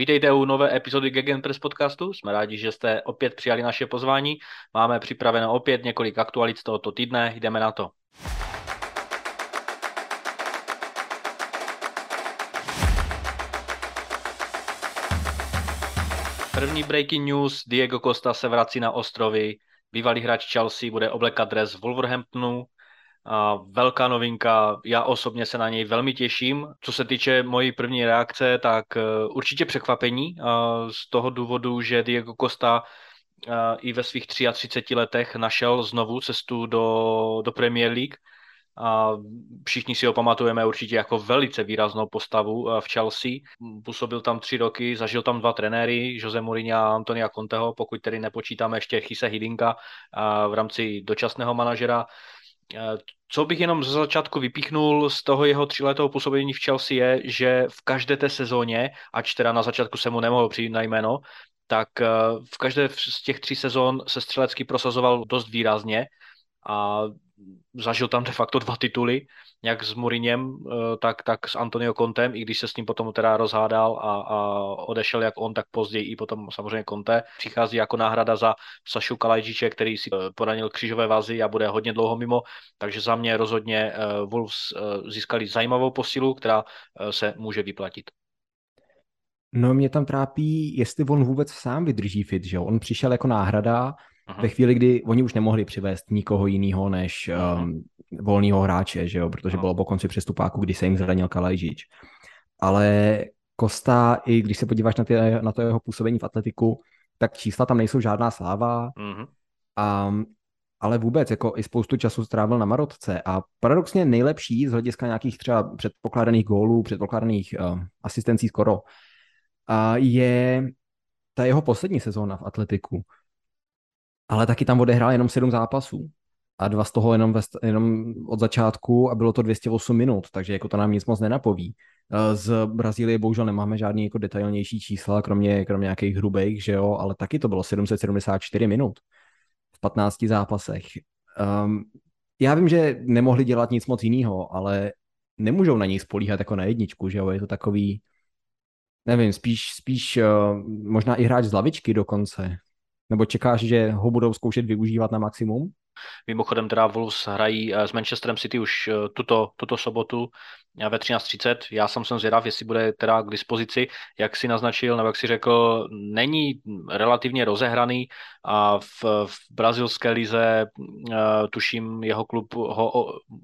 Vítejte u nové epizody Gegenpress podcastu. Jsme rádi, že jste opět přijali naše pozvání. Máme připraveno opět několik aktualit z tohoto týdne. Jdeme na to. První breaking news. Diego Costa se vrací na ostrovy. Bývalý hráč Chelsea bude oblékat dres Wolverhamptonu. Velká novinka, já osobně se na něj velmi těším. Co se týče mojí první reakce, tak určitě překvapení z toho důvodu, že Diego Costa i ve svých 33 letech našel znovu cestu do Premier League. Všichni si ho pamatujeme určitě jako velice výraznou postavu v Chelsea. Působil tam 3 roky, zažil tam 2 trenéry, Jose Mourinho a Antonia Conteho, pokud tedy nepočítáme ještě Chise Hidinga v rámci dočasného manažera. Co bych jenom ze začátku vypíchnul z toho jeho 3letého působení v Chelsea je, že v každé té sezóně, ač teda na začátku se mu nemohl přijít na jméno, tak v každé z těch 3 sezón se střelecky prosazoval dost výrazně a zažil tam de facto 2 tituly, jak s Mourinhem, tak s Antonio Contem, i když se s ním potom teda rozhádal a odešel jak on, tak později i potom samozřejmě Conte. Přichází jako náhrada za Sašu Kalajdžiče, který si poranil křížové vazy a bude hodně dlouho mimo, takže za mě rozhodně Wolves získali zajímavou posilu, která se může vyplatit. No mě tam trápí, jestli on vůbec sám vydrží fit, že jo? On přišel jako náhrada, ve chvíli, kdy oni už nemohli přivést nikoho jiného než volného hráče, že jo? Protože bylo po konci přestupáku, kdy se jim zranil Kalajdžić. Ale Costa, i když se podíváš na to jeho působení v Atlétiku, tak čísla tam nejsou žádná sláva, ale vůbec jako i spoustu času strávil na Marotce a paradoxně nejlepší z hlediska nějakých třeba předpokládaných gólů, předpokládaných asistencí skoro, je ta jeho poslední sezóna v Atlétiku. Ale taky tam odehrál jenom 7 zápasů a 2 z toho jenom od začátku a bylo to 208 minut, takže jako to nám nic moc nenapoví. Z Brazílie bohužel nemáme žádný jako detailnější čísla, kromě nějakých hrubých, že jo, ale taky to bylo 774 minut v 15 zápasech. Já vím, že nemohli dělat nic moc jiného, ale nemůžou na něj spolíhat jako na jedničku, že jo, je to takový, nevím, spíš možná i hráč z lavičky dokonce. Nebo čekáš, že ho budou zkoušet využívat na maximum? Mimochodem teda Wolves hrají s Manchesterem City už tuto sobotu ve 13:30. Já jsem zvědav, jestli bude teda k dispozici, jak si naznačil, nebo jak si řekl, není relativně rozehraný a v brazilské lize tuším jeho klub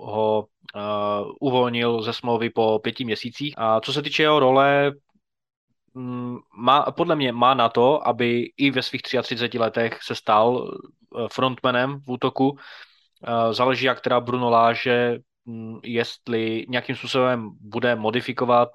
ho uvolnil ze smlouvy po 5 měsících. A co se týče jeho role, podle mě má na to, aby i ve svých 33 letech se stal frontmanem v útoku. Záleží, jak teda Bruno Lage, jestli nějakým způsobem bude modifikovat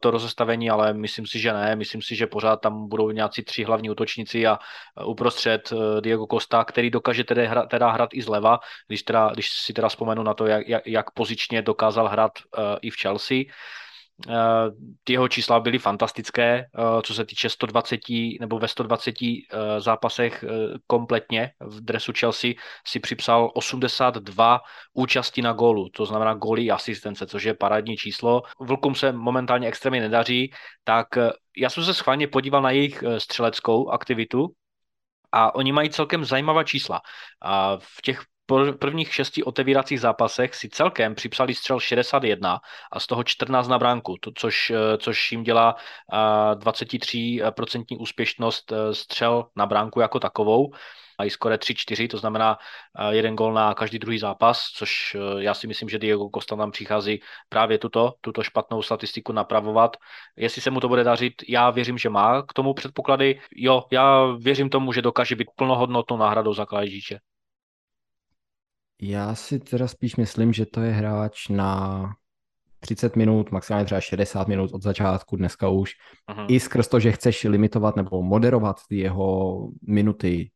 to rozestavení, ale myslím si, že ne. Myslím si, že pořád tam budou nějací 3 hlavní útočníci a uprostřed Diego Costa, který dokáže teda hrát i zleva, když si teda vzpomenu na to, jak pozičně dokázal hrát i v Chelsea. Ty jeho čísla byly fantastické, co se týče 120 nebo ve 120 zápasech kompletně v dresu Chelsea si připsal 82 účasti na gólu, to znamená góly a asistence, což je parádní číslo. Vlkům se momentálně extrémně nedaří, tak já jsem se schválně podíval na jejich střeleckou aktivitu a oni mají celkem zajímavá čísla. A v těch prvních 6 otevíracích zápasech si celkem připsali střel 61 a z toho 14 na bránku, což jim dělá 23% úspěšnost střel na bránku jako takovou. Mají skoro 3-4, to znamená 1 gól na každý druhý zápas, což já si myslím, že Diego Costa tam přichází právě tuto špatnou statistiku napravovat. Jestli se mu to bude dařit, já věřím, že má k tomu předpoklady. Jo, já věřím tomu, že dokáže být plnohodnotnou náhradou za Kalajdžiče. Já si teda spíš myslím, že to je hráč na 30 minut, maximálně třeba 60 minut od začátku dneska už. Aha. I skrz to, že chceš limitovat nebo moderovat jeho minuty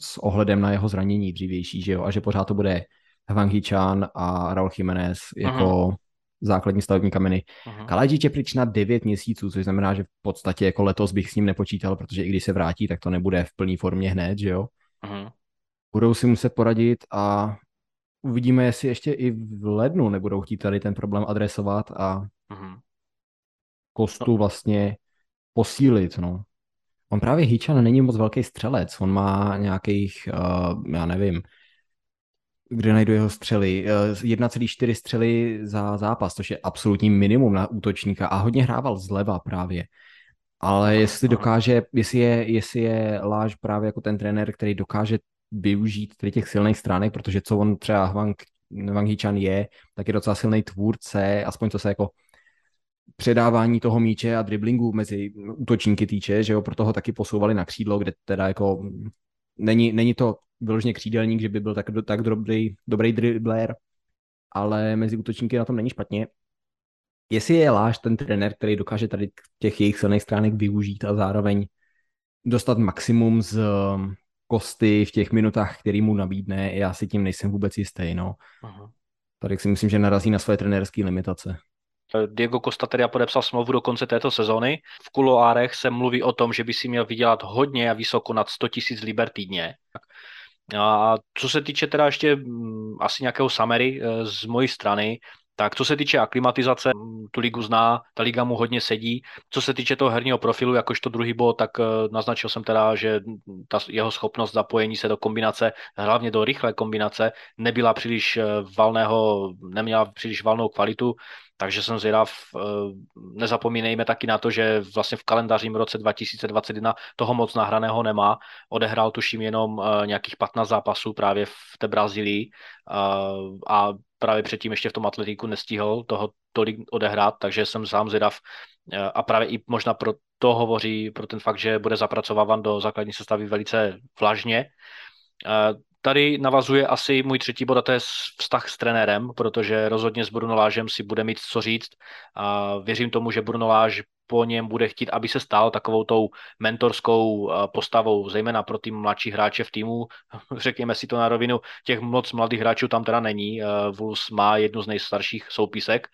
s ohledem na jeho zranění dřívější, že jo? A že pořád to bude Hwang Hee-chan a Raul Jiménez jako základní stavební kameny. Kalajdžić je pryč na 9 měsíců, což znamená, že v podstatě jako letos bych s ním nepočítal, protože i když se vrátí, tak to nebude v plné formě hned, že jo? Aha. Budou si muset poradit a uvidíme, jestli ještě i v lednu nebudou chtít tady ten problém adresovat a Costu vlastně posílit, no. On právě Hee-chan není moc velký střelec, on má nějakých, já nevím, kde najdu jeho střely, 1,4 střely za zápas, což je absolutní minimum na útočníka a hodně hrával zleva právě. Ale jestli dokáže, jestli je Lage právě jako ten trenér, který dokáže využít těch silných stránek, protože co on třeba Hwang Hee-chan je, tak je docela silný tvůrce, aspoň co se jako předávání toho míče a driblingu mezi útočníky týče, že jo, proto ho taky posouvali na křídlo, kde teda jako není to vyloženě křídelník, že by byl tak dobrý dribler, ale mezi útočníky na tom není špatně. Jestli je Lage ten trenér, který dokáže tady těch jejich silných stránek využít a zároveň dostat maximum z Kosty v těch minutách, který mu nabídne, já si tím nejsem vůbec jistý, no. Aha. Tady si myslím, že narazí na své trenérské limitace. Diego Costa teda podepsal smlouvu do konce této sezony. V kuloárech se mluví o tom, že by si měl vydělat hodně a vysoko nad 100 000 liber týdně. A co se týče teda ještě asi nějakého summary z mojí strany, tak co se týče aklimatizace, tu ligu zná, ta liga mu hodně sedí. Co se týče toho herního profilu, jakožto druhý bod, tak naznačil jsem teda, že ta jeho schopnost zapojení se do kombinace, hlavně do rychlé kombinace, nebyla příliš valného, neměla příliš valnou kvalitu, takže jsem zvědav, nezapomínejme taky na to, že vlastně v kalendářním roce 2021 toho moc nahraného nemá. Odehrál tuším jenom nějakých 15 zápasů právě v té Brazílii a právě předtím ještě v tom Atlétiku nestihl toho tolik odehrát, takže jsem sám zvědav a právě i možná pro to hovoří, pro ten fakt, že bude zapracováván do základní sestavy velice vlažně. Tady navazuje asi můj třetí bod a to je vztah s trenérem, protože rozhodně s Bruno Lagem si bude mít co říct. Věřím tomu, že Bruno Lage po něm bude chtít, aby se stal takovou tou mentorskou postavou, zejména pro ty mladší hráče v týmu. Řekněme si to na rovinu, těch moc mladých hráčů tam teda není. Wolves má jednu z nejstarších soupisek,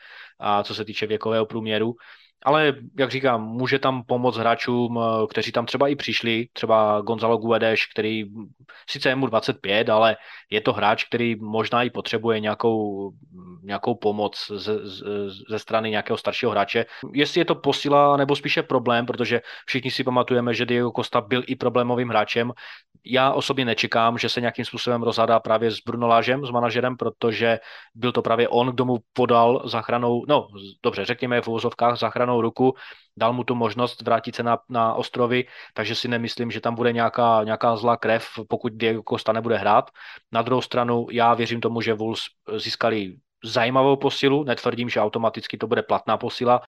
co se týče věkového průměru. Ale, jak říkám, může tam pomoct hráčům, kteří tam třeba i přišli, třeba Gonzalo Guedes, který sice je mu 25, ale je to hráč, který možná i potřebuje nějakou pomoc ze strany nějakého staršího hráče. Jestli je to posila, nebo spíše problém, protože všichni si pamatujeme, že Diego Costa byl i problémovým hráčem. Já osobně nečekám, že se nějakým způsobem rozhádá právě s Bruno Lagem, s manažerem, protože byl to právě on, kdo mu podal záchranou, no dobře, řekněme v uvozovkách záchranou ruku, dal mu tu možnost vrátit se na ostrovy, takže si nemyslím, že tam bude nějaká zlá krev, pokud Diego Costa nebude hrát. Na druhou stranu já věřím tomu, že Wolves získali zajímavou posilu, netvrdím, že automaticky to bude platná posila.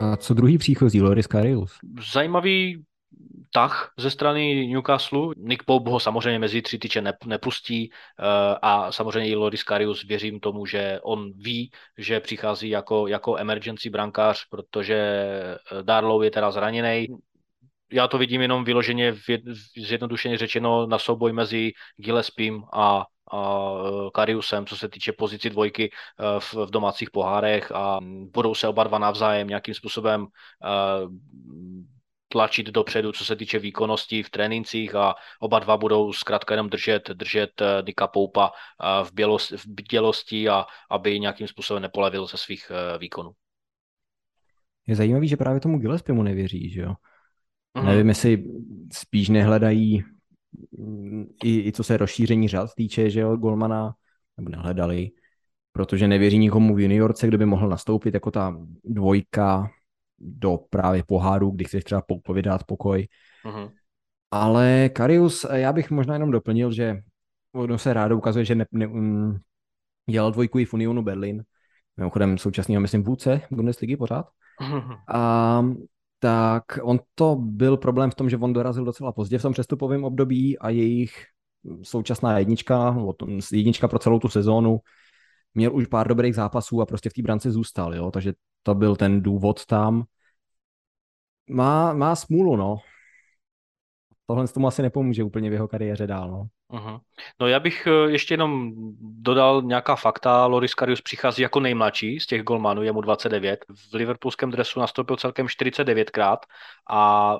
A co druhý příchozí, Loris Karius? Zajímavý tah ze strany Newcastle. Nick Pope ho samozřejmě mezi tři tyče nepustí a samozřejmě i Loris Karius, věřím tomu, že on ví, že přichází jako emergency brankář, protože Darlow je teda zraněný. Já to vidím jenom vyloženě, zjednodušeně řečeno, na souboj mezi Gillespiem a Kariusem, co se týče pozici dvojky v domácích pohárech a budou se oba dva navzájem nějakým způsobem tlačit dopředu, co se týče výkonnosti v trénincích a oba dva budou zkrátka jenom držet Nicka Poupa v bdělosti a aby nějakým způsobem nepolevil ze svých výkonů. Je zajímavý, že právě tomu Gillespiemu nevěří, že jo? Mm-hmm. Nevím, jestli spíš nehledají i co se rozšíření řad týče, že jo, golmana, nebo nehledali, protože nevěří nikomu v juniorce, kdo by mohl nastoupit jako ta dvojka do právě poháru, kdy chceš třeba povědat pokoj. Uh-huh. Ale Karius, já bych možná jenom doplnil, že ono se rádo ukazuje, že dělal dvojku i v Unionu Berlin, mimochodem současného, myslím, vůdce Bundesligy pořád. Uh-huh. A tak on to byl problém v tom, že on dorazil docela pozdě v tom přestupovém období a jejich současná jednička pro celou tu sezónu, měl už pár dobrých zápasů a prostě v té brance zůstal, jo, takže to byl ten důvod tam. Má smůlu, no. Tohle tomu asi nepomůže úplně v jeho kariéře dál, no. Aha. No já bych ještě jenom dodal nějaká fakta. Loris Karius přichází jako nejmladší z těch golmanů, je mu 29. V liverpoolském dresu nastoupil celkem 49krát a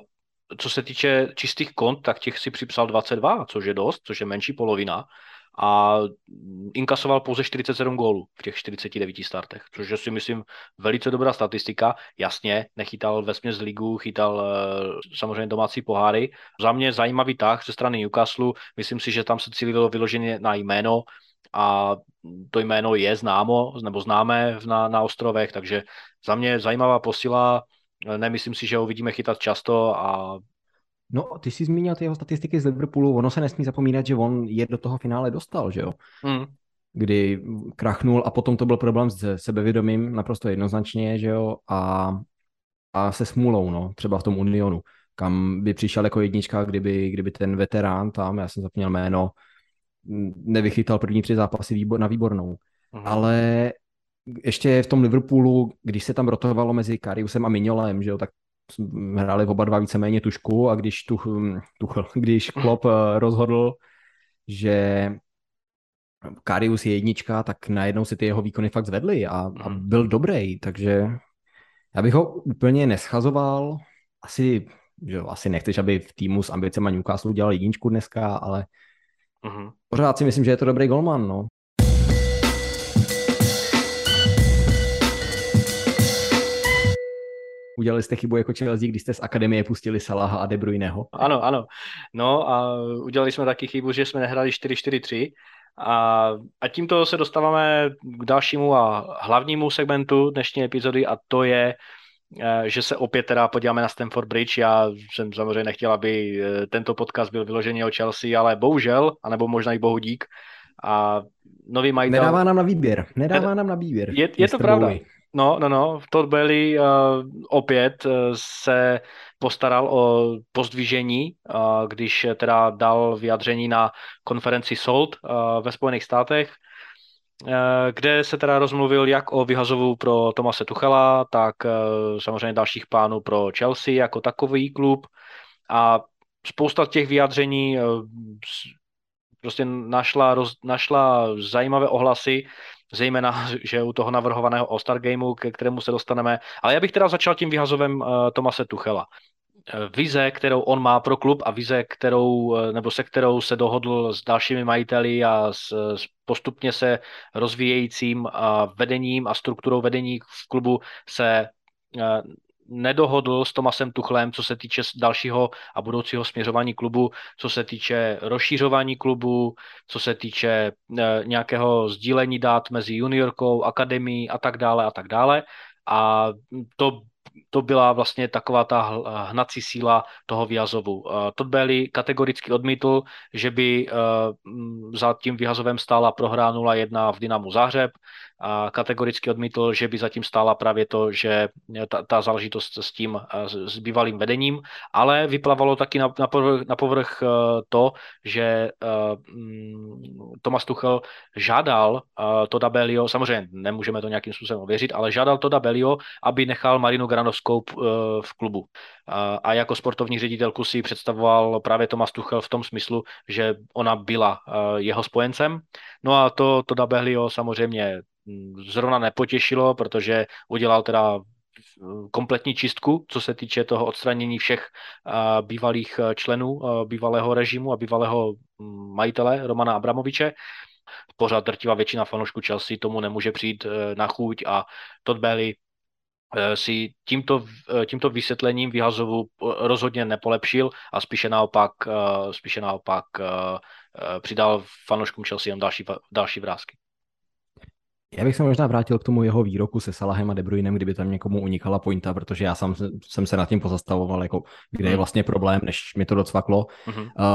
co se týče čistých kont, tak těch si připsal 22, což je dost, což je menší polovina. a inkasoval pouze 47 gólů v těch 49 startech, což si myslím velice dobrá statistika. Jasně, nechytal vesměs ligu, chytal samozřejmě domácí poháry. Za mě zajímavý tah ze strany Newcastle, myslím si, že tam se cílilo vyloženě na jméno a to jméno je známo, nebo známé na ostrovech, takže za mě zajímavá posila, nemyslím si, že ho vidíme chytat často a no, ty jsi zmínil ty jeho statistiky z Liverpoolu, ono se nesmí zapomínat, že on je do toho finále dostal, že jo? Mm. Kdy krachnul a potom to byl problém s sebevědomím, naprosto jednoznačně, že jo? A se smůlou, no, třeba v tom Unionu, kam by přišel jako jednička, kdyby ten veterán tam, já jsem zapomněl jméno, nevychytal první 3 zápasy na výbornou. Mm. Ale ještě v tom Liverpoolu, když se tam rotovalo mezi Kariusem a Mignolem, že jo, tak hráli oba dva víceméně tušku a když Klopp rozhodl, že Karius je jednička, tak najednou si ty jeho výkony fakt zvedly a byl dobrý, takže já bych ho úplně neschazoval. Asi nechceš, aby v týmu s ambicema Newcastle dělal jedničku dneska, ale pořád si myslím, že je to dobrý golman, no. Udělali jste chybu jako Chelsea, když jste z akademie pustili Salaha a De Bruyneho. Ano, ano. No a udělali jsme taky chybu, že jsme nehráli 4-4-3 a tímto se dostáváme k dalšímu a hlavnímu segmentu dnešní epizody a to je, že se opět teda podíváme na Stamford Bridge. Já jsem samozřejmě nechtěl, aby tento podcast byl vyložený o Chelsea, ale bohužel, anebo možná i bohudík. A nový majitel... Nedává nám na výběr. Je to pravda. Boehly. No, Todd Boehly opět se postaral o pozdvižení, když teda dal vyjádření na konferenci Salt ve Spojených státech, kde se teda rozmluvil jak o vyhazovu pro Thomase Tuchela, tak samozřejmě dalších plánů pro Chelsea jako takový klub a spousta těch vyjádření prostě našla zajímavé ohlasy, zejména, že u toho navrhovaného All-Star Gameu, ke kterému se dostaneme. Ale já bych teda začal tím vyhazovem Thomase Tuchela. Vize, kterou on má pro klub a vize, se kterou se dohodl s dalšími majiteli a s postupně se rozvíjejícím vedením a strukturou vedení v klubu se nedohodl s Thomasem Tuchelem, co se týče dalšího a budoucího směřování klubu, co se týče rozšířování klubu, co se týče nějakého sdílení dát mezi juniorkou, akademií a tak dále. A to byla vlastně taková ta hnací síla toho vyhazovu. Todd Boehly kategoricky odmítl, že by za tím vyhazovem stála prohra 0-1 v Dynamu Záhřeb. A kategoricky odmítl, že by zatím stála právě to, že ta záležitost s tím s bývalým vedením, ale vyplavalo taky na povrch to, že Thomas Tuchel žádal Todda Boehlyho, samozřejmě nemůžeme to nějakým způsobem ověřit, ale žádal Todda Boehlyho, aby nechal Marinu Granovskou v klubu. A jako sportovní ředitelku si představoval právě Thomas Tuchel v tom smyslu, že ona byla jeho spojencem. No a to Todda Boehlyho samozřejmě zrovna nepotěšilo, protože udělal teda kompletní čistku, co se týče toho odstranění všech bývalých členů bývalého režimu a bývalého majitele Romana Abramoviče. Pořád drtivá většina fanoušků Chelsea tomu nemůže přijít na chuť a Todd Boehly si tímto vysvětlením vyhazovu rozhodně nepolepšil a spíše naopak přidal fanouškům Chelsea jen další vrásky. Já bych se možná vrátil k tomu jeho výroku se Salahem a De Bruynem, kdyby tam někomu unikala pointa, protože já sám jsem se nad tím pozastavoval, jako kde je vlastně problém, než mi to docvaklo.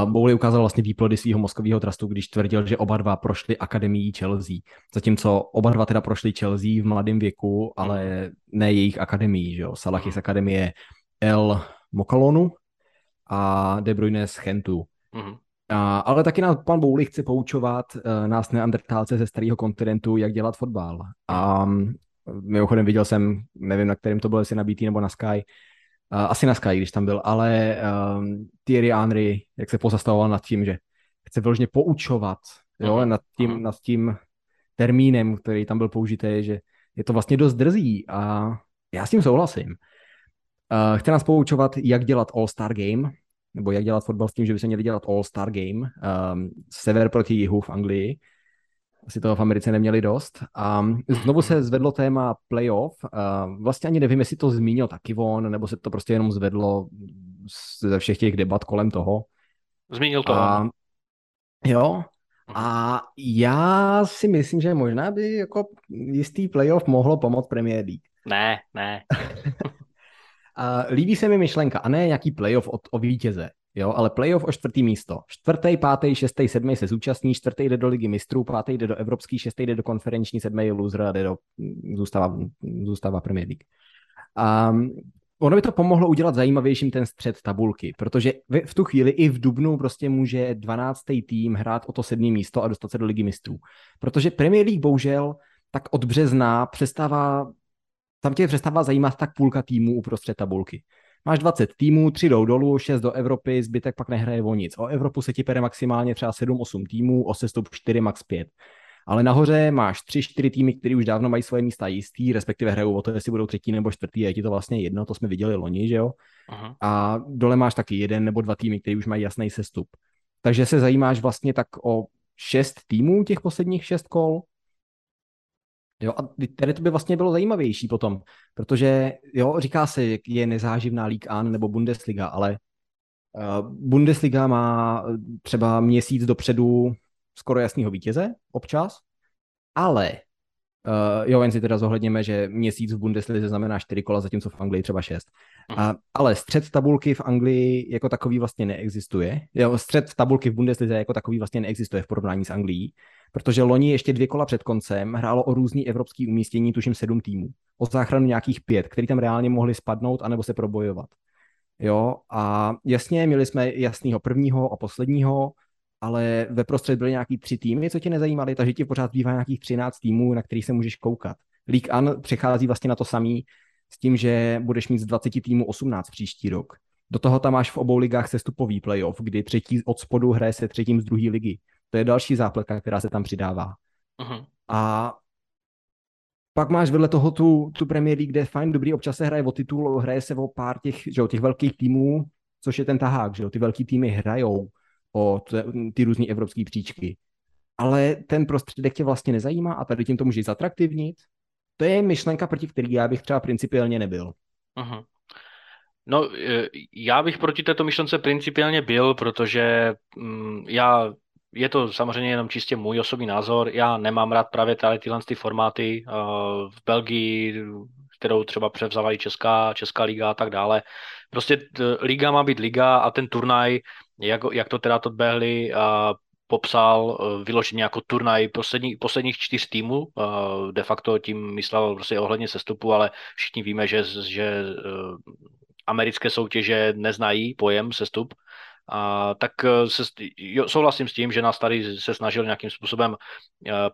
Boehly ukázal vlastně výplody svého mozkového trastu, když tvrdil, že oba dva prošli akademií Chelsea. Zatímco oba dva teda prošli Chelsea v mladém věku, ale ne jejich akademií. Že jo? Salah je z akademie El Mokalonu a De Bruyne z Chentu. Ale taky nás pan Boehly chce poučovat nás neandertálce ze starého kontinentu, jak dělat fotbal. A mimochodem viděl jsem, nevím, na kterém to bylo, jestli na BT nebo na Sky, asi na Sky, když tam byl, ale Thierry Henry, jak se pozastavoval nad tím, že chce vyloženě poučovat, jo, nad tím termínem, který tam byl použitý, že je to vlastně dost drzý a já s tím souhlasím. Chce nás poučovat, jak dělat All-Star Game, nebo jak dělat fotbal s tím, že by se měli dělat All-Star Game, sever proti jihu v Anglii. Asi toho v Americe neměli dost. A znovu se zvedlo téma playoff. Vlastně ani nevím, jestli to zmínil taky on, nebo se to prostě jenom zvedlo ze všech těch debat kolem toho. Zmínil to. Jo. A já si myslím, že možná by jako jistý playoff mohlo pomoct Premier League. Ne. Líbí se mi myšlenka, a ne nějaký playoff o vítěze, jo, ale playoff o čtvrtý místo. 4., 5., 6., 7. se zúčastní, 4. jde do Ligy mistrů, 5. jde do evropský, 6. jde do konferenční, 7. loser a jde do zůstává Premier League. Ono by to pomohlo udělat zajímavějším ten střed tabulky, protože v tu chvíli i v dubnu prostě může 12. tým hrát o to 7. místo a dostat se do Ligy mistrů. Protože Premier League bohužel tak od března přestává zajímat tak půlka týmů uprostřed tabulky. Máš 20 týmů, 3 jdou dolů, 6 do Evropy, zbytek pak nehraje o nic. O Evropu se ti pere maximálně třeba 7-8 týmů, o sestup 4, max 5. Ale nahoře máš 3-4 týmy, které už dávno mají svoje místa jistý, respektive hrajou o to, jestli budou 3. nebo 4. je ti to vlastně jedno, to jsme viděli loni, že jo? Aha. A dole máš taky 1 nebo 2 týmy, které už mají jasný sestup. Takže se zajímáš vlastně tak o 6 týmů těch posledních 6 kol. Jo, a tady to by vlastně bylo zajímavější potom, protože jo, říká se, že je nezáživná Ligue 1 nebo Bundesliga, ale Bundesliga má třeba měsíc dopředu skoro jasného vítěze občas, ale jo, jen si teda zohledněme, že měsíc v Bundeslize znamená 4 kola, zatímco v Anglii třeba 6. Ale střed tabulky v Anglii jako takový vlastně neexistuje. Jo, střed tabulky v Bundeslize jako takový vlastně neexistuje v porovnání s Anglií, protože loni ještě 2 kola před koncem hrálo o různý evropský umístění, tuším 7 týmů. O záchranu nějakých 5, který tam reálně mohli spadnout anebo se probojovat. Jo, a jasně, měli jsme jasného prvního a posledního, ale ve prostřed byly nějaký 3 týmy, co tě nezajímaly, takže ti pořád bývá nějakých 13 týmů, na který se můžeš koukat. League An přechází vlastně na to samý s tím, že budeš mít z 20 týmů 18 příští rok. Do toho tam máš v obou ligách sestupový playoff, kdy třetí od spodu hraje se třetím z druhé ligy. To je další zápletka, která se tam přidává. Aha. A pak máš vedle toho tu Premier League, kde je fajn, dobrý, občas se hraje o titul, hraje se o pár těch velkých týmů, což je ten tahák, že jo, ty velký týmy hrajou o ty různé evropské příčky. Ale ten prostředek tě vlastně nezajímá a tady tím to můžeš zatraktivnit. To je myšlenka, proti který já bych třeba principiálně nebyl. Aha. No, já bych proti této myšlence principiálně byl, protože je to samozřejmě jenom čistě můj osobní názor. Já nemám rád právě tyhle formáty v Belgii, kterou třeba převzala i Česká liga a tak dále. Prostě liga má být liga a ten turnaj, jak to teda Todd Boehly popsal, vyloženě jako turnaj posledních 4 týmů. De facto tím myslel prostě ohledně sestupu, ale všichni víme, že americké soutěže neznají pojem sestup. Tak souhlasím s tím, že nás tady se snažil nějakým způsobem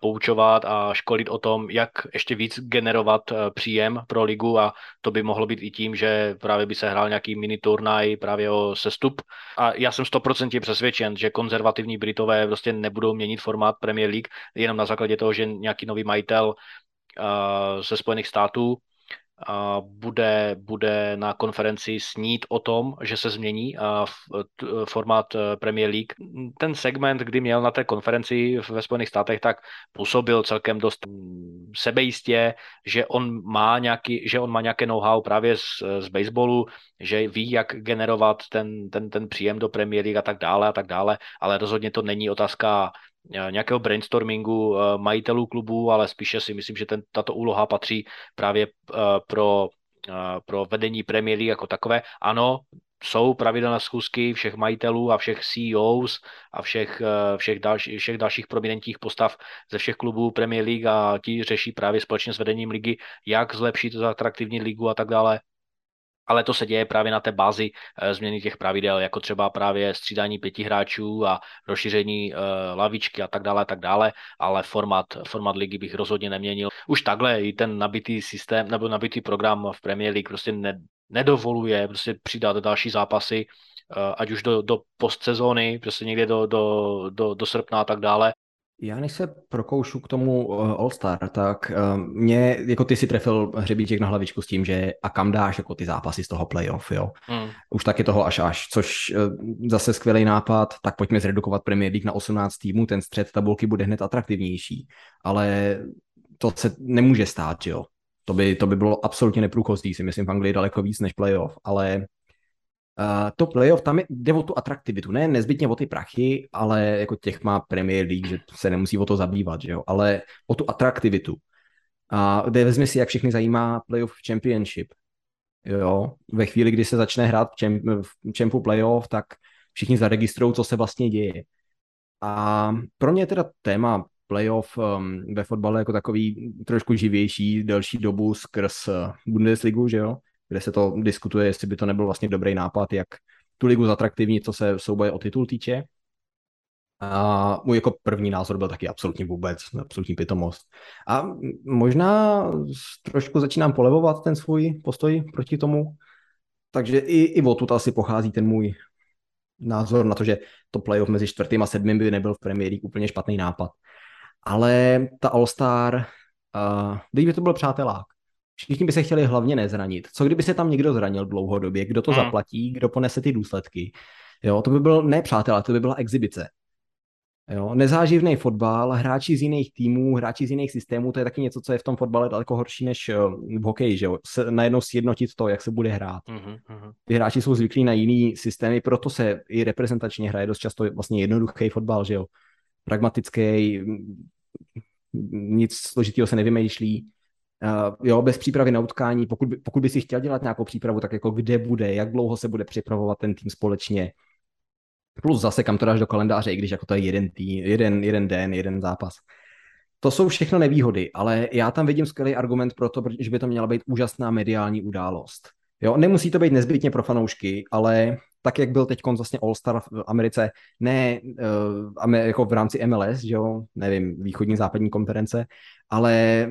poučovat a školit o tom, jak ještě víc generovat příjem pro ligu, a to by mohlo být i tím, že právě by se hrál nějaký mini turnaj právě o sestup. A já jsem 100% přesvědčen, že konzervativní Britové prostě nebudou měnit formát Premier League jenom na základě toho, že nějaký nový majitel ze Spojených států bude na konferenci snít o tom, že se změní formát Premier League. Ten segment, kdy měl na té konferenci ve Spojených státech, tak působil celkem dost sebejistě, že on má nějaké know-how právě z baseballu, že ví, jak generovat ten příjem do Premier League a tak dále, ale rozhodně to není otázka nějakého brainstormingu majitelů klubů, ale spíše si myslím, že tato úloha patří právě pro vedení Premier League jako takové. Ano, jsou pravidelné schůzky všech majitelů a všech CEOs a všech dalších prominentních postav ze všech klubů Premier League a ti řeší právě společně s vedením ligy, jak zlepšit, zatraktivnit ligu a tak dále. Ale to se děje právě na té bázi změny těch pravidel, jako třeba právě střídání 5 hráčů a rozšíření lavičky a tak dále, ale formát ligy bych rozhodně neměnil. Už takhle i ten nabitý systém nebo nabitý program v Premier League prostě nedovoluje prostě přidat další zápasy, ať už do postsezóny, prostě někde do srpna a tak dále. Já než se prokoušu k tomu All-Star, tak mě, jako ty si trefil hřebíček na hlavičku s tím, že a kam dáš jako ty zápasy z toho playoff, jo. Už taky toho až, což zase skvělý nápad, tak pojďme zredukovat Premier League na 18 týmů, ten střed tabulky bude hned atraktivnější, ale to se nemůže stát, jo. To by bylo absolutně neprůchozí, si myslím v Anglii daleko víc než playoff, ale... to playoff, tam jde o tu atraktivitu, ne nezbytně o ty prachy, ale jako těch má Premier League, že se nemusí o to zabývat, že jo? Ale o tu atraktivitu. A vezmi si, jak všechny zajímá playoff v Championship. Jo? Ve chvíli, kdy se začne hrát v Champu playoff, tak všichni zaregistrují, co se vlastně děje. A pro mě teda téma playoff ve fotbale jako takový trošku živější, delší dobu skrz Bundesligu, že jo? Kde se to diskutuje, jestli by to nebyl vlastně dobrý nápad, jak tu ligu zatraktivnit, co se souboje o titul týče. A můj jako první názor byl taky absolutně vůbec, absolutní pitomost. A možná trošku začínám polevovat ten svůj postoj proti tomu, takže i odtud asi pochází ten můj názor na to, že to playoff mezi 4. a 7. by nebyl v Premier League úplně špatný nápad. Ale ta All-Star, kdyby to byl přátelák, všichni by se chtěli hlavně nezranit. Co kdyby se tam někdo zranil dlouhodobě? Kdo to zaplatí? Kdo ponese ty důsledky? Jo, to by bylo ne přátelé, to by byla exibice. Jo, nezáživný fotbal, hráči z jiných týmů, hráči z jiných systémů, to je taky něco, co je v tom fotbale daleko horší než v hokeji, že jo? Najednou sjednotit to, jak se bude hrát. Ty hráči jsou zvyklí na jiný systémy, proto se i reprezentačně hraje dost často vlastně jednoduchý fotbal, že jo? Pragmatický, nic složitého se nevymýšlí. Jo, bez přípravy na utkání, pokud by si chtěl dělat nějakou přípravu, tak jako kde bude, jak dlouho se bude připravovat ten tým společně. Plus zase kam to dáš do kalendáře, i když jako to je jeden den, jeden zápas. To jsou všechno nevýhody, ale já tam vidím skvělý argument pro to, že by to měla být úžasná mediální událost. Jo, nemusí to být nezbytně pro fanoušky, ale tak, jak byl teď vlastně All-Star v Americe, ne jako v rámci MLS, že jo, nevím, východní západní konference, ale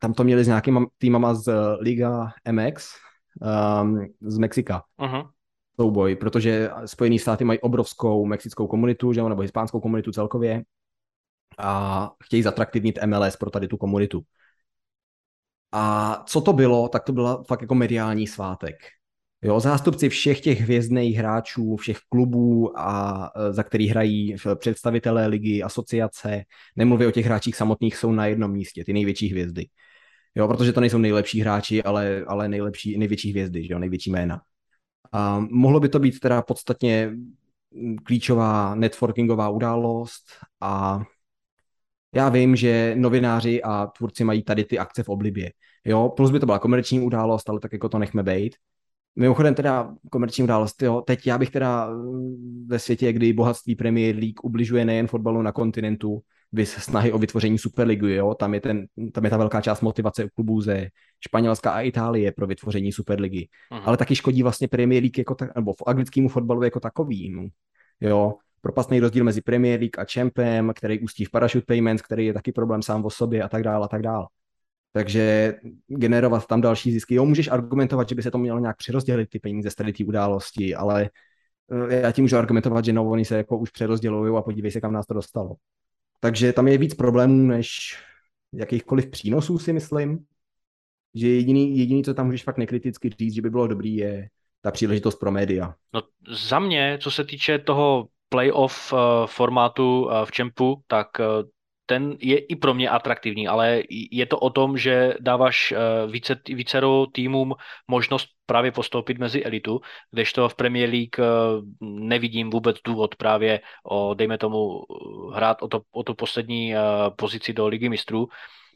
tam to měli s nějakýma týmama z Liga MX z Mexika. Souboj, protože Spojený státy mají obrovskou mexickou komunitu, že jo, nebo hispánskou komunitu celkově a chtějí zatraktivnit MLS pro tady tu komunitu. A co to bylo, tak to byla fakt jako mediální svátek. Jo, zástupci všech těch hvězdných hráčů, všech klubů, a za který hrají představitelé ligy, asociace, nemluvě o těch hráčích samotných, jsou na jednom místě, ty největší hvězdy. Jo, protože to nejsou nejlepší hráči, ale největší hvězdy, že jo, největší jména. A mohlo by to být teda podstatně klíčová networkingová událost a já vím, že novináři a tvůrci mají tady ty akce v oblibě. Jo, plus by to byla komerční událost, ale tak jako to nechme bejt. Mimochodem teda komerční událost, jo, teď já bych teda ve světě, kdy bohatství Premier League ubližuje nejen fotbalu na kontinentu, vys snahy o vytvoření Superligy, jo, tam je ta velká část motivace klubů ze Španělska a Itálie pro vytvoření Superligy, ale taky škodí vlastně Premier League jako nebo v anglickému fotbalu jako takovým, jo. Propastný rozdíl mezi Premier League a Champem, který ústí v Parachute Payments, který je taky problém sám o sobě a tak dále. Takže generovat tam další zisky. Jo, můžeš argumentovat, že by se to mělo nějak přerozdělit ty peníze z tady té události, ale já ti můžu argumentovat, že no, oni se jako už přerozdělují a podívej se, kam nás to dostalo. Takže tam je víc problémů než jakýchkoliv přínosů, si myslím. Že jediný, co tam můžeš fakt nekriticky říct, že by bylo dobrý, je ta příležitost pro média. No za mě, co se týče toho playoff formátu v Champu, tak ten je i pro mě atraktivní, ale je to o tom, že dáváš vícero týmům možnost právě postoupit mezi elitu, kdežto v Premier League nevidím vůbec důvod právě dejme tomu, hrát o tu poslední pozici do Ligy mistrů.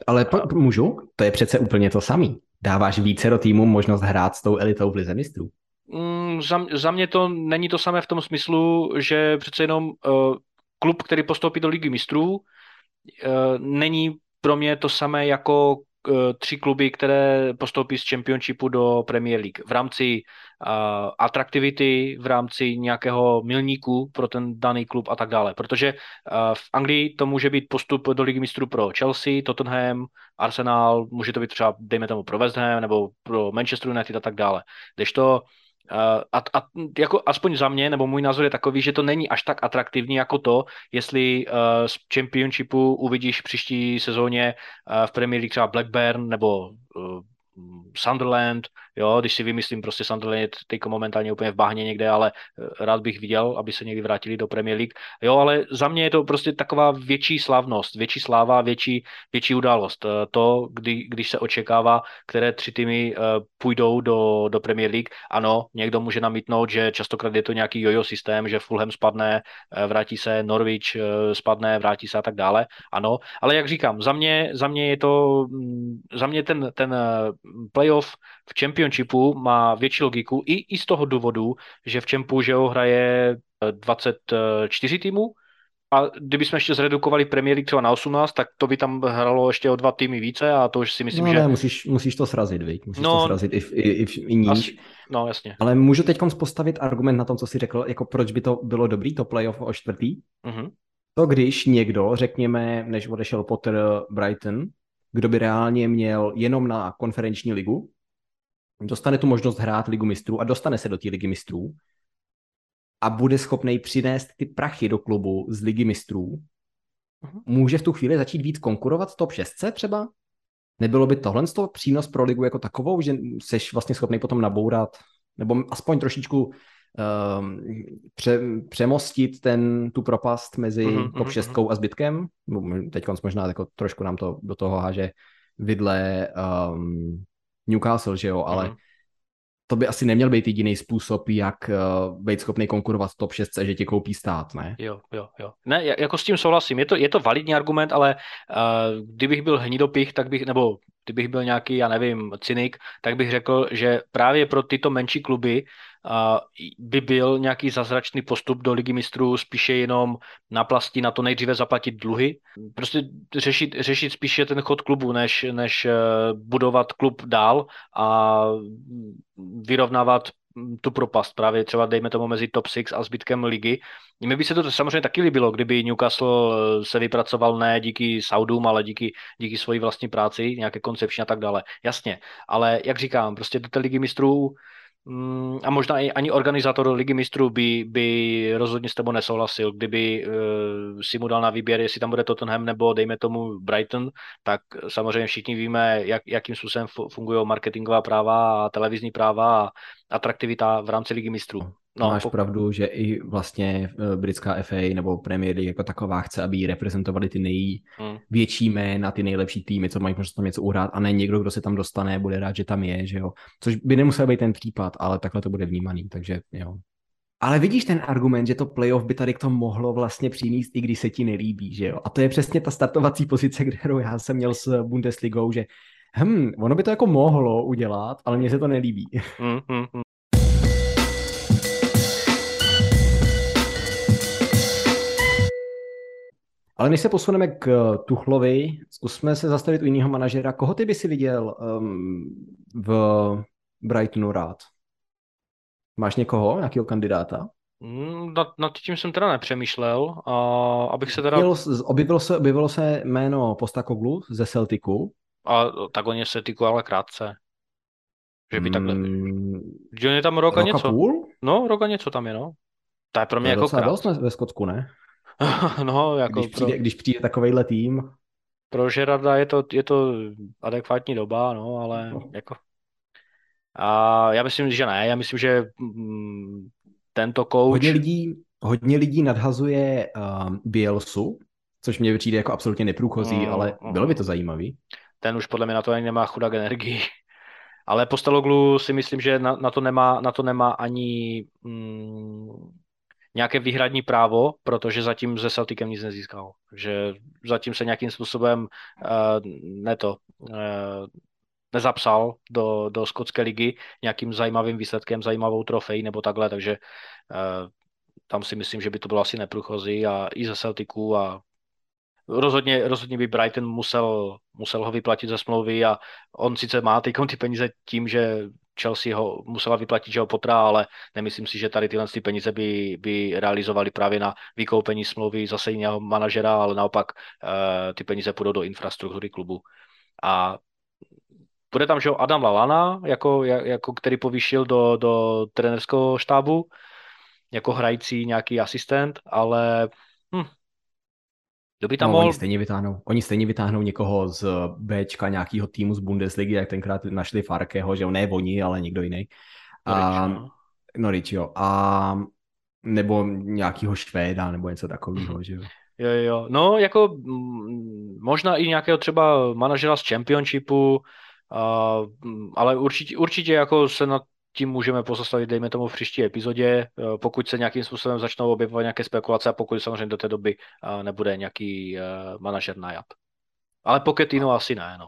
Ale můžu? To je přece úplně to samý. Dáváš vícero týmům možnost hrát s tou elitou v Lize mistrů. Za mě to není to samé v tom smyslu, že přece jenom klub, který postoupí do Ligy mistrů, není pro mě to samé jako 3 kluby, které postoupí z Championshipu do Premier League. V rámci atraktivity, v rámci nějakého milníku pro ten daný klub a tak dále. Protože v Anglii to může být postup do Ligy mistrů pro Chelsea, Tottenham, Arsenal, může to být třeba, dejme tomu, pro West Ham nebo pro Manchester United a tak dále. Kdežto A jako aspoň za mě, nebo můj názor je takový, že to není až tak atraktivní jako to, jestli z Championshipu uvidíš příští sezóně v Premier League třeba Blackburn nebo Sunderland, jo, když si vymyslím, prostě Sunderland je teďko momentálně úplně v bahně někde, ale rád bych viděl, aby se někdy vrátili do Premier League. Jo, ale za mě je to prostě taková větší slavnost, větší sláva, větší událost. To, když se očekává, které tři týmy půjdou do Premier League, ano, někdo může namítnout, že častokrát je to nějaký jojo systém, že Fulham spadne, vrátí se, Norwich spadne, vrátí se a tak dále, ano, ale jak říkám, za mě je to, za mě ten playoff v Championshipu má větší logiku i z toho důvodu, že v Champu, že ho hraje 24 týmů a kdybychom ještě zredukovali Premier League třeba na 18, tak to by tam hralo ještě o 2 týmy více a to už si myslím, že... musíš to srazit, viď? Musíš to srazit i níž. No, jasně. Ale můžu teď postavit argument na tom, co jsi řekl, jako proč by to bylo dobrý, to playoff o čtvrtý? Mm-hmm. To když někdo, řekněme, než odešel Potter Brighton, kdo by reálně měl jenom na konferenční ligu, dostane tu možnost hrát ligu mistrů a dostane se do té ligy mistrů a bude schopnej přinést ty prachy do klubu z ligy mistrů, může v tu chvíli začít víc konkurovat top 6 třeba? Nebylo by tohle z toho přínos pro ligu jako takovou, že seš vlastně schopnej potom nabourat, nebo aspoň trošičku přemostit tu propast mezi top 6 a zbytkem? Teď možná jako trošku nám to do toho háže vidle Newcastle, že jo, ale to by asi neměl být jediný způsob, jak být schopný konkurovat v top 6, že ti koupí stát, ne? Jo. Ne, jako s tím souhlasím. Je to validní argument, ale kdybych byl hnidopich, tak bych, nebo kdybych byl nějaký, já nevím, cynik, tak bych řekl, že právě pro tyto menší kluby by byl nějaký zázračný postup do Ligy mistrů spíše jenom naplastí na to nejdříve zaplatit dluhy. Prostě řešit spíše ten chod klubu, než budovat klub dál a vyrovnávat tu propast právě třeba dejme tomu mezi top 6 a zbytkem ligy. Mně by se to samozřejmě taky líbilo, kdyby Newcastle se vypracoval ne díky Saudům, ale díky svojí vlastní práci, nějaké koncepční a tak dále. Jasně, ale jak říkám, prostě do té Ligy mistrů a možná i ani organizátor Ligy mistrů by rozhodně s tebou nesouhlasil, kdyby si mu dal na výběr, jestli tam bude Tottenham nebo dejme tomu Brighton, tak samozřejmě všichni víme, jakým způsobem fungují marketingová práva a televizní práva a atraktivita v rámci Ligy mistrů. No, máš pravdu, že i vlastně britská FA nebo Premier League jako taková chce, aby ji reprezentovali ty největší jména, ty nejlepší týmy, co mají možnost tam něco uhrát, a ne někdo, kdo se tam dostane, bude rád, že tam je, že jo. Což by nemusel být ten případ, ale takhle to bude vnímaný, takže jo. Ale vidíš ten argument, že to playoff by tady k tomu mohlo vlastně přinést, i když se ti nelíbí, že jo. A to je přesně ta startovací pozice, kterou já jsem měl s Bundesligou, že ono by to jako mohlo udělat, ale mně se to nelíbí. Ale než se posuneme k Tuchlovi, zkusme se zastavit u jiného manažera. Koho ty by si viděl v Brightonu rád? Máš někoho, nějakého kandidáta? Nad tím jsem teda nepřemýšlel. Abych se teda... Objevilo se jméno Postakoglu ze Celticu. A tak on je v Celticu, ale krátce. Že by takhle... On je tam rok a něco. Půl? No, rok a něco tam je, no. To je pro mě jako krátce. Ve Skotsku, ne? No, jako když přijde takovejhle tým. Pro Gerarda je to adekvátní doba, no, ale jako... A já myslím, že ne. Já myslím, že tento coach... Hodně lidí nadhazuje Bielsu, což mně přijde jako absolutně neprůchozí, ale bylo by to zajímavý. Ten už podle mě na to ani nemá chudák energii. Ale Posteloglu si myslím, že na to nemá ani... nějaké výhradní právo, protože zatím se Celticem nic nezískal. Že zatím se nějakým způsobem nezapsal do skotské ligy nějakým zajímavým výsledkem, zajímavou trofej nebo takhle, takže tam si myslím, že by to bylo asi neprůchozí a i ze Celticu a rozhodně by Brighton musel ho vyplatit ze smlouvy a on sice má ty peníze tím, že Chelsea ho musela vyplatit, že ho potrá, ale nemyslím si, že tady tyhle peníze by realizovali právě na vykoupení smlouvy zase jiného manažera, ale naopak ty peníze půjdou do infrastruktury klubu. A Bude tam, že jo, Adam Lallana, jako který povýšil do trenerského štábu, jako hrající nějaký asistent, ale tam mohl... Oni stejně vytáhnou někoho z Bčka, nějakého týmu z Bundesligy, jak tenkrát našli Farkeho, že jo, ne oni, ale někdo jiný. Norwich, jo. A nebo nějakého Švéda, nebo něco takového, že jo. Jo. No, jako možná i nějakého třeba manažera z Championshipu, ale určitě jako se nad tím můžeme pozastavit, dejme tomu v příští epizodě, pokud se nějakým způsobem začnou objevovat nějaké spekulace a pokud samozřejmě do té doby nebude nějaký manažer najat. Ale Pochettino asi ne, no.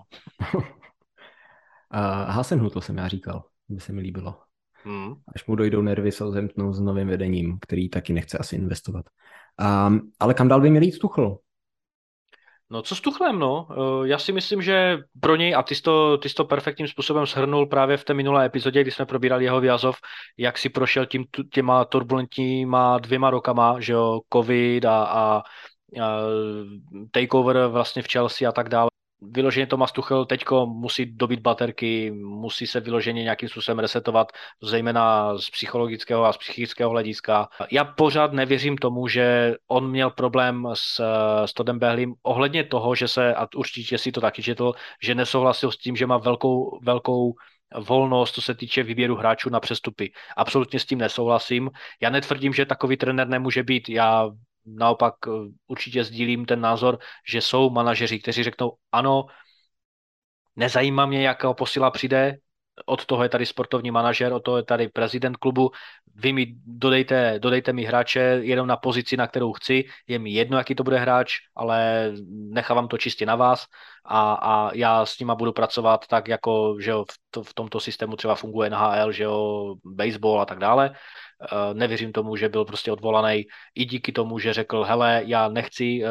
Hasenhutl jsem já říkal, by se mi líbilo. Až mu dojdou nervy, se ozemknou s novým vedením, který taky nechce asi investovat. Ale kam dál by měl jít Tuchel? No co s Tuchlem, no? Já si myslím, že pro něj, a ty jsi to perfektním způsobem shrnul právě v té minulé epizodě, kdy jsme probírali jeho Vjazov, jak si prošel těma turbulentníma 2 rokama, že jo, covid a takeover vlastně v Chelsea a tak dále. Vyloženě Thomas Tuchel teďko musí dobít baterky, musí se vyloženě nějakým způsobem resetovat, zejména z psychologického a z psychického hlediska. Já pořád nevěřím tomu, že on měl problém s Toddem Boehlym ohledně toho, že se, a určitě si to taky četl, že nesouhlasil s tím, že má velkou volnost, co se týče výběru hráčů na přestupy. Absolutně s tím nesouhlasím. Já netvrdím, že takový trenér nemůže být. Já naopak určitě sdílím ten názor, že jsou manažeři, kteří řeknou ano, nezajímá mě, jaká posila přijde, od toho je tady sportovní manažer, od toho je tady prezident klubu, vy mi dodejte mi hráče jenom na pozici, na kterou chci, je mi jedno, jaký to bude hráč, ale nechávám to čistě na vás a já s nima budu pracovat tak, jako že v tomto systému třeba funguje NHL, že jo, baseball a tak dále. Nevěřím tomu, že byl prostě odvolaný i díky tomu, že řekl, hele, já nechci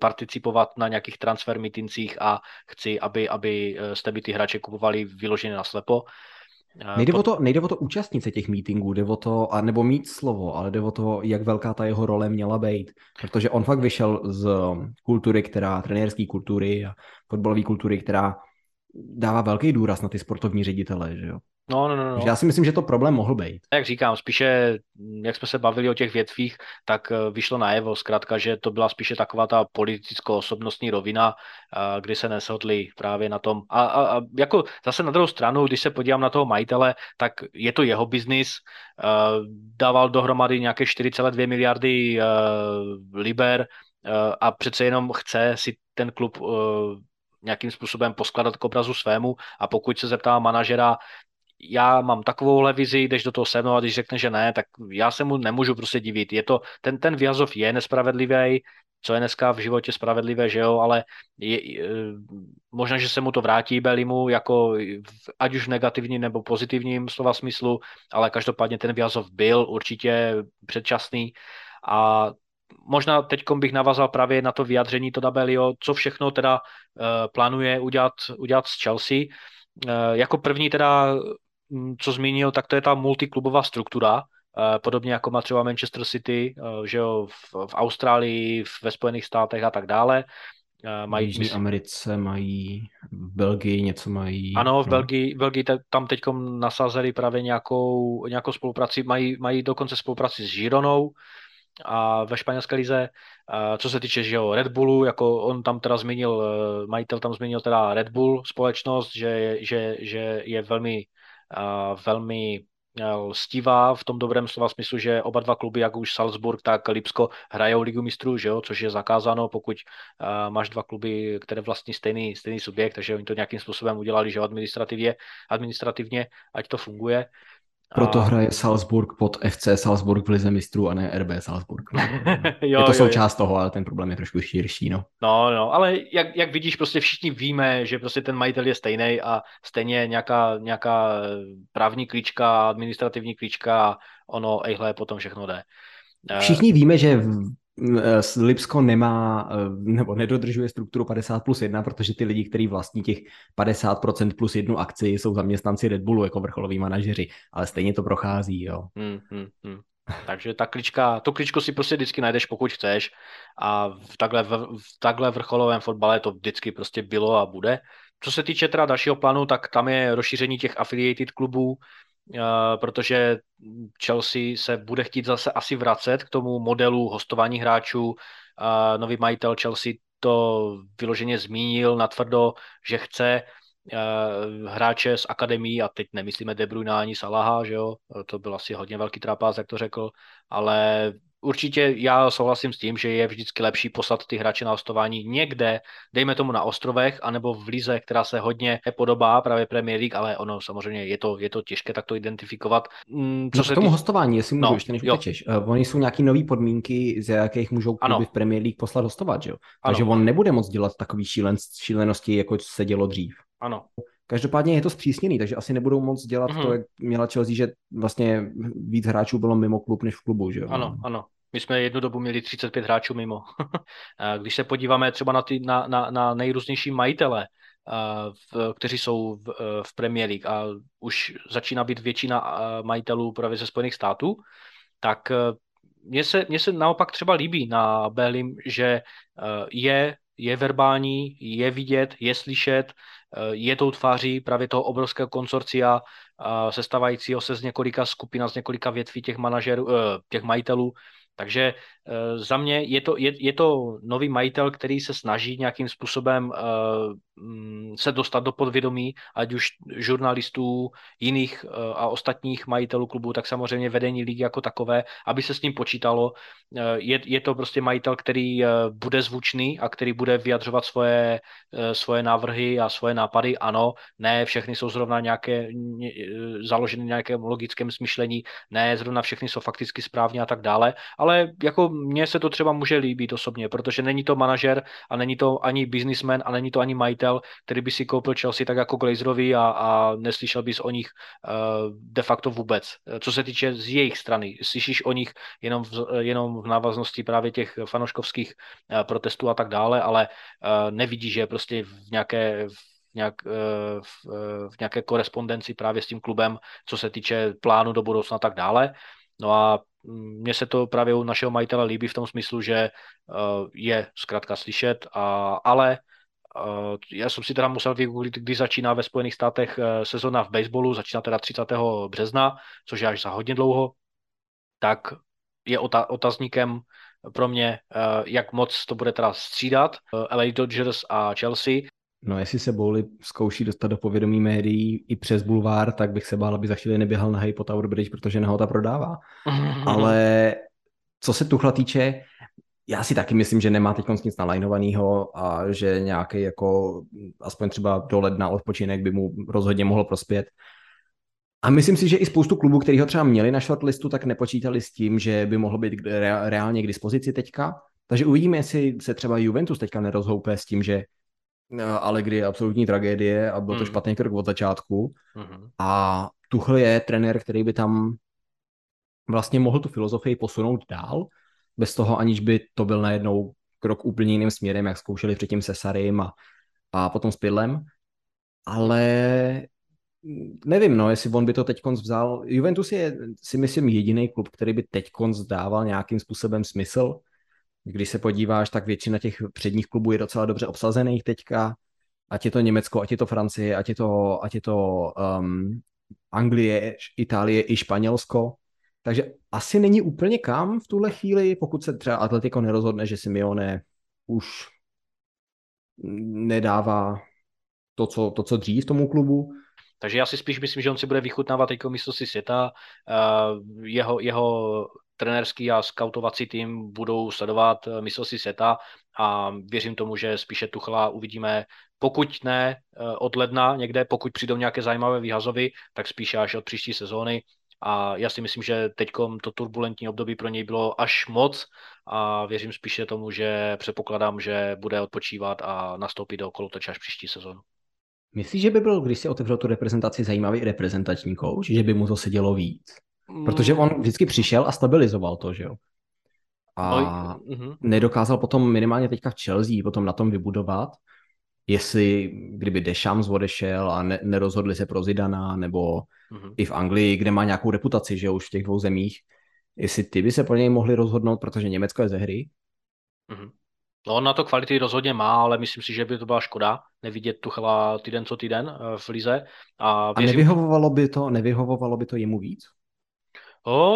participovat na nějakých transfer mítincích a chci, aby jste by ty hráče kupovali vyloženě naslepo. Nejde o to účastnit se těch meetingů, jde o to, a nebo mít slovo, ale jde o to, jak velká ta jeho role měla být, protože on fakt vyšel z kultury, trenérský kultury a fotbalové kultury, která dává velký důraz na ty sportovní ředitele, že jo. No. Já si myslím, že to problém mohl být. Jak říkám, spíše, jak jsme se bavili o těch větvích, tak vyšlo najevo zkrátka, že to byla spíše taková ta politicko-osobnostní rovina, kdy se neshodli právě na tom. A jako zase na druhou stranu, když se podívám na toho majitele, tak je to jeho biznis. Dával dohromady nějaké 4,2 miliardy liber a přece jenom chce si ten klub nějakým způsobem poskladat k obrazu svému a pokud se zeptá manažera, já mám takovouhle vizi, jdeš do toho se mnou a když řekne, že ne, tak já se mu nemůžu prostě divit. Je to, ten Vjazov je nespravedlivý, co je dneska v životě spravedlivé, že jo, ale možná, že se mu to vrátí Boehlymu, jako ať už v negativním nebo pozitivním slova smyslu, ale každopádně ten Vjazov byl určitě předčasný a možná teďkom bych navázal právě na to vyjádření Todda Boehlyho, co všechno teda plánuje udělat s Chelsea. Jako první teda co zmínil, tak to je ta multiklubová struktura, podobně jako má třeba Manchester City, že jo, v Austrálii, ve Spojených státech a tak dále. Mají, v Jižní Americe mají, v Belgii něco mají. Ano, v Belgii tam teďkom nasázeli právě nějakou spolupráci, mají dokonce spolupráci s Gironou a ve španělské lize. Co se týče, že jo, Red Bullu, jako on tam teda zmínil, majitel tam zmínil teda Red Bull společnost, že je velmi stivá v tom dobrém slova smyslu, že oba dva kluby, jak už Salzburg, tak Lipsko, hrajou Ligu mistrů, že jo, což je zakázáno, pokud máš dva kluby, které vlastní stejný subjekt, takže oni to nějakým způsobem udělali, že administrativně, ať to funguje. Proto hraje Salzburg pod FC Salzburg v Lize mistrů a ne RB Salzburg. Jo, je to součást toho, ale ten problém je trošku širší. No, ale jak vidíš, prostě všichni víme, že prostě ten majitel je stejný a stejně nějaká právní klíčka, administrativní klíčka, ono ejhle, potom všechno jde. Všichni víme, že Lipsko nemá, nebo nedodržuje strukturu 50+1, protože ty lidi, kteří vlastní těch 50%+1 akci, jsou zaměstnanci Red Bullu jako vrcholoví manažeři, ale stejně to prochází, jo. Takže to kličko si prostě vždycky najdeš, pokud chceš a v takhle vrcholovém fotbale to vždycky prostě bylo a bude, Co se týče teda dalšího plánu, tak tam je rozšíření těch affiliated klubů, protože Chelsea se bude chtít zase asi vracet k tomu modelu hostování hráčů. Nový majitel Chelsea to vyloženě zmínil natvrdo, že chce hráče z akademii, a teď nemyslíme De Bruyne ani Salaha, že jo? To byl asi hodně velký trápás, jak to řekl, ale určitě já souhlasím s tím, že je vždycky lepší poslat ty hráče na hostování někde, dejme tomu na ostrovech, anebo v lize, která se hodně podobá právě Premier League, ale ono samozřejmě je to těžké tak to identifikovat. Co no se k tomu hostování, jestli můžu, ještě než utečeš. Oni jsou nějaký nový podmínky, z jakých můžou kluby v Premier League poslat hostovat, že jo? Takže on nebude moc dělat takový šílenosti, jako se dělo dřív. Ano. Každopádně je to zpřísněný, takže asi nebudou moc dělat to, jak měla Chelsea, že vlastně víc hráčů bylo mimo klub než v klubu, že jo? Ano, ano. My jsme jednu dobu měli 35 hráčů mimo. Když se podíváme třeba na nejrůznější majitele, kteří jsou v Premier League, a už začíná být většina majitelů právě ze Spojených států, tak mně se naopak třeba líbí na Boehlym, že je verbální, je vidět, je slyšet, je tou tváří právě toho obrovského konsorcia, sestávajícího se z několika skupin a z několika větví těch manažerů, těch majitelů. Takže za mě je to nový majitel, který se snaží nějakým způsobem se dostat do podvědomí, ať už žurnalistů, jiných a ostatních majitelů klubů, tak samozřejmě vedení ligy jako takové, aby se s ním počítalo. Je to prostě majitel, který bude zvučný a který bude vyjadřovat svoje návrhy a svoje nápady. Ano, ne všechny jsou zrovna založeny v nějakém logickém smyšlení, ne zrovna všechny jsou fakticky správně a tak dále, ale jako mně se to třeba může líbit osobně, protože není to manažer a není to ani businessman a není to ani majitel, který by si koupil Chelsea tak jako Glazerovi a neslyšel bys o nich de facto vůbec. Co se týče z jejich strany, slyšíš o nich jenom v návaznosti právě těch fanouškovských protestů a tak dále, ale nevidíš, že prostě v nějaké korespondenci právě s tím klubem, co se týče plánu do budoucna a tak dále. No a mně se to právě u našeho majitele líbí v tom smyslu, že je zkrátka slyšet, ale já jsem si teda musel vygooglit, kdy začíná ve Spojených státech sezona v baseballu, začíná teda 30. března, což je až za hodně dlouho, tak je otazníkem pro mě, jak moc to bude teda střídat LA Dodgers a Chelsea. No, jestli se Boehly zkouší dostat do povědomí médií i přes bulvár, tak bych se bál, aby za chvíli neběhal nahej po Tower Bridge, protože nahota prodává. Ale co se Tuchla týče, já si taky myslím, že nemá teď nic nalajnovaného a že nějaký jako aspoň třeba do ledna odpočinek by mu rozhodně mohl prospět. A myslím si, že i spoustu klubů, který ho třeba měli na shortlistu, tak nepočítali s tím, že by mohl být reálně k dispozici teďka. Takže uvidíme, jestli se třeba Juventus teďka nerozhoupé s tím, že Allegri je absolutní tragédie a byl to špatný krok od začátku. A Tuchel je trenér, který by tam vlastně mohl tu filozofii posunout dál, bez toho, aniž by to byl najednou krok úplně jiným směrem, jak zkoušeli předtím se Sarrym a potom s Pirlem. Ale nevím, no, jestli on by to teďkonc vzal. Juventus je, si myslím, jediný klub, který by teďkonc dával nějakým způsobem smysl. Když se podíváš, tak většina těch předních klubů je docela dobře obsazených teďka. Ať je to Německo, ať je to Francie, ať je to Anglie, Itálie i Španělsko. Takže asi není úplně kam v tuhle chvíli, pokud se třeba Atlético nerozhodne, že Simeone už nedává to, co dřív tomu klubu. Takže já si spíš myslím, že on si bude vychutnávat jako mistrovství světa. Jeho trenérský a skautovací tým budou sledovat mistrovství světa a věřím tomu, že spíše Tuchla uvidíme, pokud ne od ledna někde, pokud přijdou nějaké zajímavé výhazovy, tak spíše až od příští sezóny. A já si myslím, že teďkom to turbulentní období pro něj bylo až moc a věřím spíše tomu, že předpokládám, že bude odpočívat a nastoupit do kolotoče až příští sezónu. Myslíš, že by byl, když si otevřel tu reprezentaci, zajímavý reprezentační kouč, že by mu to sedělo víc? Protože on vždycky přišel a stabilizoval to, že jo? A nedokázal potom minimálně teďka v Chelsea potom na tom vybudovat, jestli kdyby Deschamps odešel a nerozhodli se pro Zidana, nebo i v Anglii, kde má nějakou reputaci, že jo, už v těch dvou zemích, jestli ty by se pro něj mohli rozhodnout, protože Německo je ze hry. No, on na to kvality rozhodně má, ale myslím si, že by to byla škoda nevidět Tuchela týden co týden v lize. A nevyhovovalo by to jemu víc?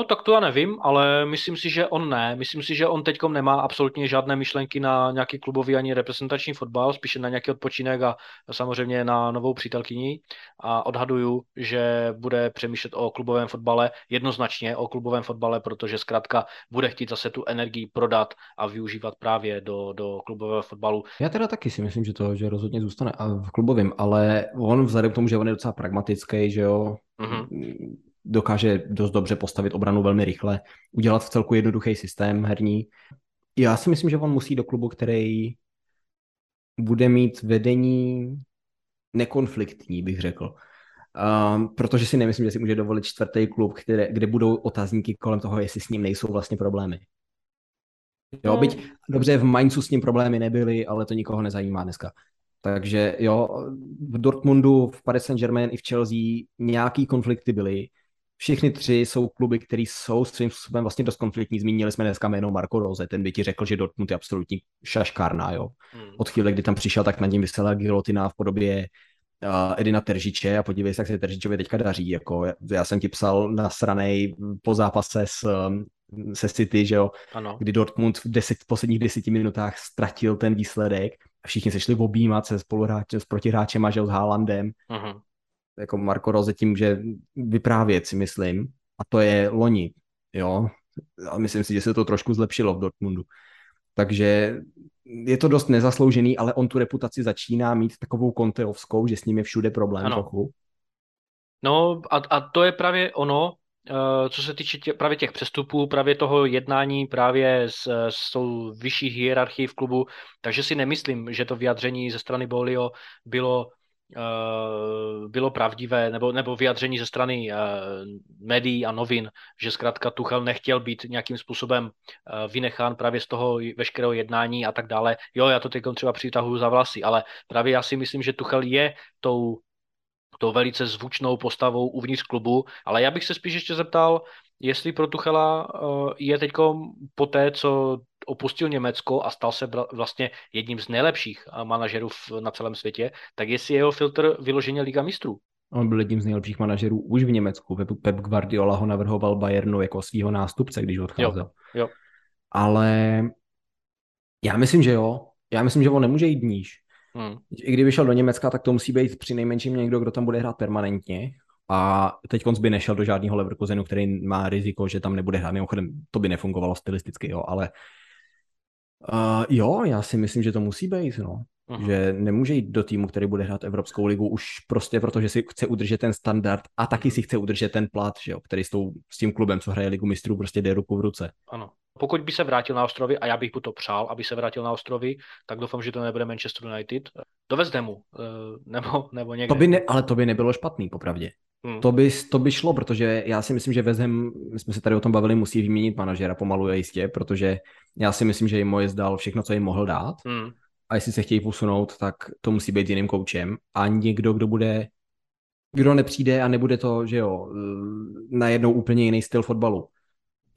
Tak to já nevím, ale myslím si, že on ne. Myslím si, že on teďkom nemá absolutně žádné myšlenky na nějaký klubový ani reprezentační fotbal, spíše na nějaký odpočinek a samozřejmě na novou přítelkyni. A odhaduju, že bude přemýšlet o klubovém fotbale, jednoznačně o klubovém fotbale, protože zkrátka bude chtít zase tu energii prodat a využívat právě do klubového fotbalu. Já teda taky si myslím, že rozhodně zůstane v klubovém, ale on vzhledem k tomu, že on je docela pragmatický, že jo, mm-hmm. Dokáže dost dobře postavit obranu velmi rychle, udělat v celku jednoduchý systém herní. Já si myslím, že on musí do klubu, který bude mít vedení nekonfliktní, bych řekl. Protože si nemyslím, že si může dovolit čtvrtý klub, kde budou otazníky kolem toho, jestli s ním nejsou vlastně problémy. Jo, byť dobře, v Mainzu s ním problémy nebyly, ale to nikoho nezajímá dneska. Takže jo, v Dortmundu, v Paris Saint-Germain i v Chelsea nějaký konflikty byly. Všichni tři jsou kluby, které jsou svým způsobem vlastně dost konfliktní. Zmínili jsme dneska jméno Marco Rose, ten by ti řekl, že Dortmund je absolutní šaškárna, jo. Od chvíle, kdy tam přišel, tak nad ním vysela gilotina v podobě Edina Terziče a podívej se, jak se Terzičovi teďka daří, jako já jsem ti psal nasranej po zápase se City, že jo, ano. Kdy Dortmund v posledních 10 minutách ztratil ten výsledek a všichni se šli objímat se s protihráčema, že jo, s Haalandem. Uh-huh. Jako Marco Rose tím, že vyprávět, si myslím, a to je loni, jo, a myslím si, že se to trošku zlepšilo v Dortmundu. Takže je to dost nezasloužený, ale on tu reputaci začíná mít takovou konteovskou, že s ním je všude problém, ano. Trochu. No a to je právě ono, co se týče právě těch přestupů, právě toho jednání právě s tou vyšší hierarchií v klubu, takže si nemyslím, že to vyjádření ze strany Boehlyho bylo pravdivé, nebo vyjádření ze strany médií a novin, že zkrátka Tuchel nechtěl být nějakým způsobem vynechán právě z toho veškerého jednání a tak dále. Jo, já to teď třeba přitahuji za vlasy, ale právě já si myslím, že Tuchel je tou velice zvučnou postavou uvnitř klubu, ale já bych se spíš ještě zeptal, jestli pro Tuchela je teď po té, co opustil Německo a stal se vlastně jedním z nejlepších manažerů na celém světě, tak jestli jeho filtr vyloženě Liga mistrů. On byl jedním z nejlepších manažerů už v Německu. Pep Guardiola ho navrhoval Bayernu jako svýho nástupce, když odcházel. Jo. Ale já myslím, že jo. Já myslím, že on nemůže jít níž. I kdyby šel do Německa, tak to musí být při nejmenším někdo, kdo tam bude hrát permanentně. A teď konc by nešel do žádného Leverkusenu, který má riziko, že tam nebude hrát. Mimochodem, to by nefungovalo stylisticky, jo, ale jo, já si myslím, že to musí být, no. Že nemůže jít do týmu, který bude hrát Evropskou ligu už prostě proto, že si chce udržet ten standard a taky si chce udržet ten plat, že jo, který s tím klubem, co hraje Ligu mistrů, prostě jde ruku v ruce. Ano. Pokud by se vrátil na ostrovy, a já bych mu to přál, aby se vrátil na ostrovy, tak doufám, že to nebude Manchester United. Do West Hamu, nebo někde. Ale to by nebylo špatný, popravdě. To by šlo, protože já si myslím, že West Ham, my jsme se tady o tom bavili, musí vyměnit manažera pomalu a jistě, protože já si myslím, že jim Moyes dal všechno, co jim mohl dát. A jestli se chtějí posunout, tak to musí být jiným koučem. A někdo, kdo nepřijde a nebude to, že jo, najednou úplně jiný styl fotbalu.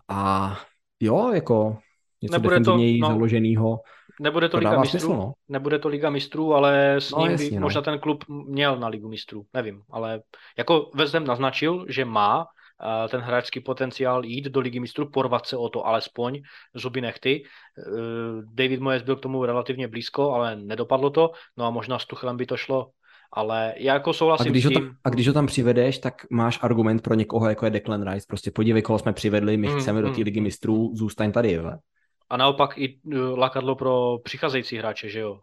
A jo, jako něco defenzivněji založenýho. Nebude to Liga mistrů, smysl, no. Nebude to Liga mistrů, ale s ním jasně, by možná ten klub měl na Ligu mistrů, nevím, ale jako West Ham naznačil, že má ten hráčský potenciál jít do Ligy mistrů, porvat se o to alespoň zuby nechty. David Moyes byl k tomu relativně blízko, ale nedopadlo to, no a možná s Tuchelem by to šlo, ale já jako souhlasím s tím. A když ho tam přivedeš, tak máš argument pro někoho, jako je Declan Rice, prostě podívej, koho jsme přivedli, my chceme do té Ligy mistrů, zůstaň tady, ve. A naopak i lákadlo pro přicházející hráče, že jo?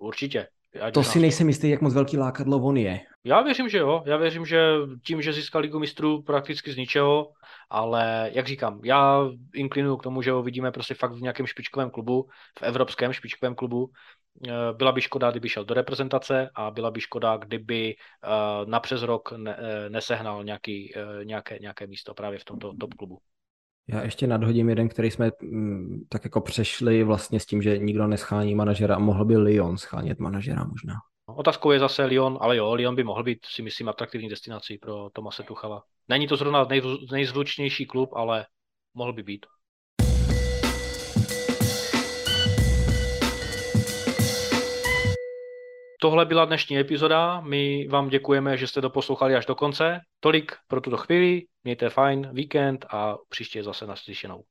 Určitě. To si nejsem jistý, jak moc velký lákadlo on je. Já věřím, že jo. Já věřím, že tím, že získal Ligu mistrů prakticky z ničeho, ale jak říkám, já inklinuju k tomu, že ho vidíme prostě fakt v nějakém špičkovém klubu, v evropském špičkovém klubu. Byla by škoda, kdyby šel do reprezentace a byla by škoda, kdyby na přes rok nesehnal nějaké místo právě v tomto top klubu. Já ještě nadhodím jeden, který jsme tak jako přešli vlastně s tím, že nikdo neschání manažera. Mohl by Lyon schánět manažera možná. Otázkou je zase Lyon, ale jo, Lyon by mohl být, si myslím, atraktivní destinací pro Tomase Tuchela. Není to zrovna nejzvučnější klub, ale mohl by být. Tohle byla dnešní epizoda, my vám děkujeme, že jste doposlouchali až do konce. Tolik pro tuto chvíli, mějte fajn víkend a příště zase naslyšenou.